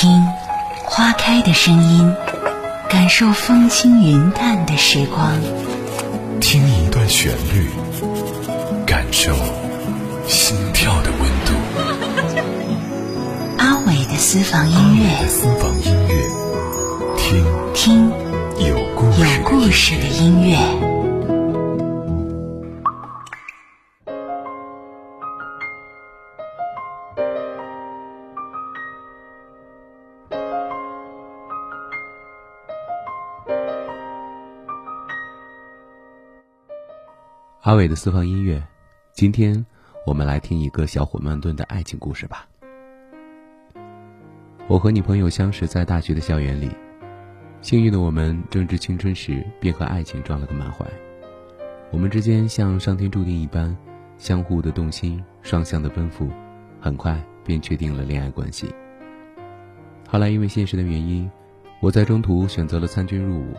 听花开的声音，感受风轻云淡的时光，听一段旋律，感受心跳的温度。阿伟的私房音乐，听有故事的音乐。阿伟的私房音乐，今天我们来听一个小火慢炖的爱情故事吧。我和女朋友相识在大学的校园里，幸运的我们正值青春时，便和爱情撞了个满怀。我们之间像上天注定一般，相互的动心，双向的奔赴，很快便确定了恋爱关系。后来因为现实的原因，我在中途选择了参军入伍，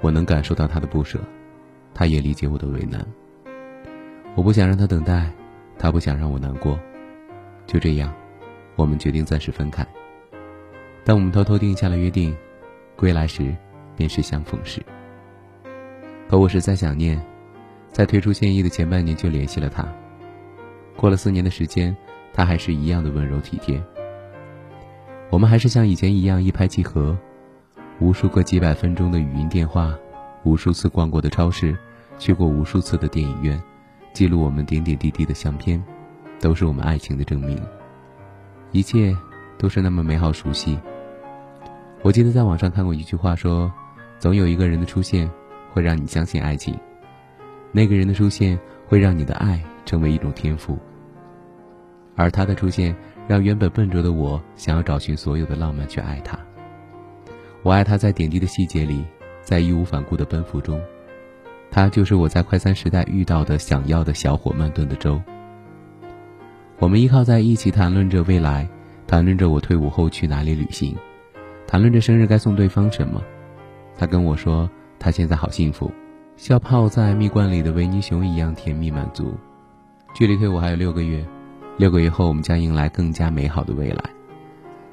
我能感受到她的不舍，她也理解我的为难。我不想让她等待，她不想让我难过，就这样，我们决定暂时分开。但我们偷偷定下了约定，归来时便是相逢时。可我实在想念，在退出现役的前半年就联系了她。过了4年的时间，她还是一样的温柔体贴，我们还是像以前一样一拍即合，无数个几百分钟的语音电话，无数次逛过的超市，去过无数次的电影院，记录我们点点滴滴的相片，都是我们爱情的证明。一切都是那么美好熟悉。我记得在网上看过一句话说，总有一个人的出现会让你相信爱情，那个人的出现会让你的爱成为一种天赋。而他的出现让原本笨拙的我想要找寻所有的浪漫去爱他。我爱他在点滴的细节里，在义无反顾的奔赴中，他就是我在快餐时代遇到的想要的小火慢炖的粥。我们依靠在一起，谈论着未来，谈论着我退伍后去哪里旅行，谈论着生日该送对方什么。他跟我说他现在好幸福，像泡在蜜罐里的维尼熊一样甜蜜满足。距离退伍还有6个月，6个月后我们将迎来更加美好的未来，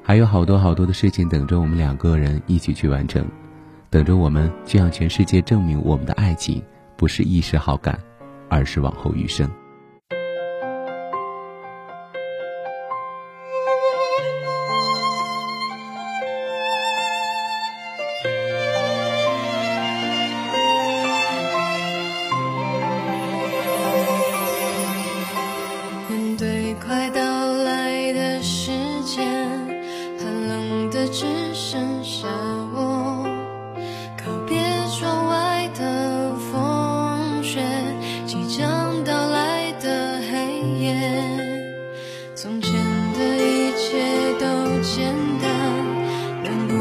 还有好多好多的事情等着我们2个人一起去完成，等着我们去向全世界证明我们的爱情不是一时好感，而是往后余生。面对快到来的时间，寒冷的只剩下我，告别窗外的风雪，即将到来的黑夜。从前的一切都简单，但不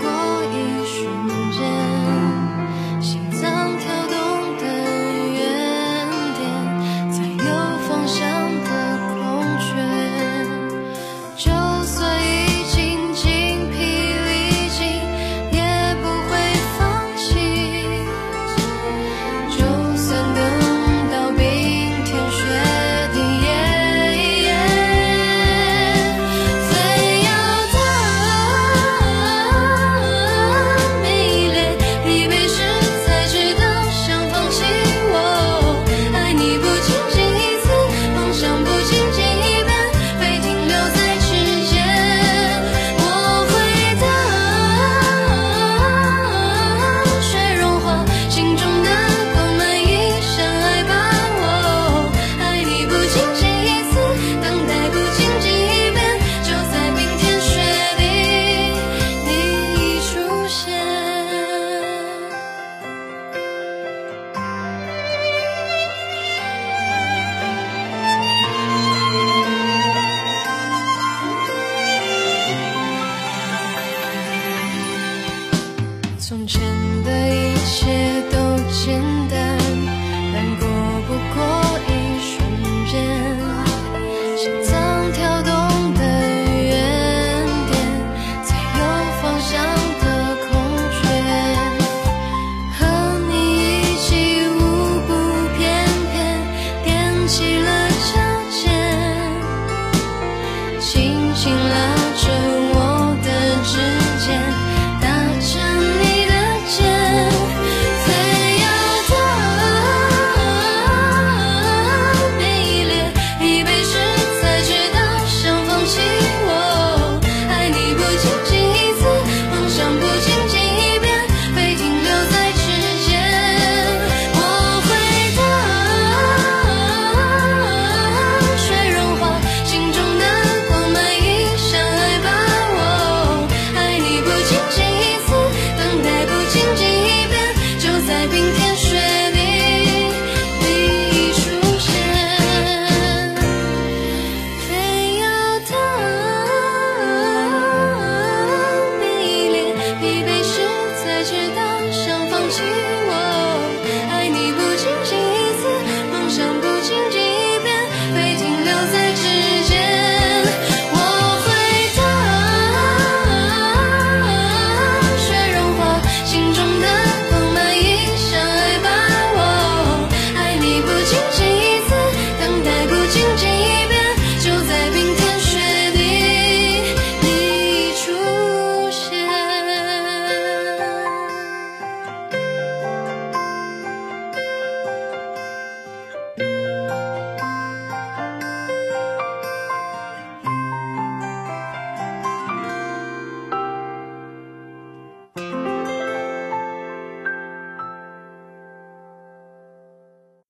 过一瞬间，心脏跳动的原点，才有方向的空缺。就算已经精疲力尽，也不会放弃，就算等到冰天雪地，非要他迷恋，疲惫时才知道想放弃。我爱你不仅仅一次，梦想不仅仅一遍，被停留在指尖。我回答，雪融化心中的光满溢，相爱吧。我爱你不仅仅一次，等待不仅仅一遍，就在冰天雪地，你已出现。从前的一切都简单，难过不过一瞬间，心脏跳动的原点，才有方向的空缺。和你一起舞步翩翩，踮起了脚尖，轻轻来。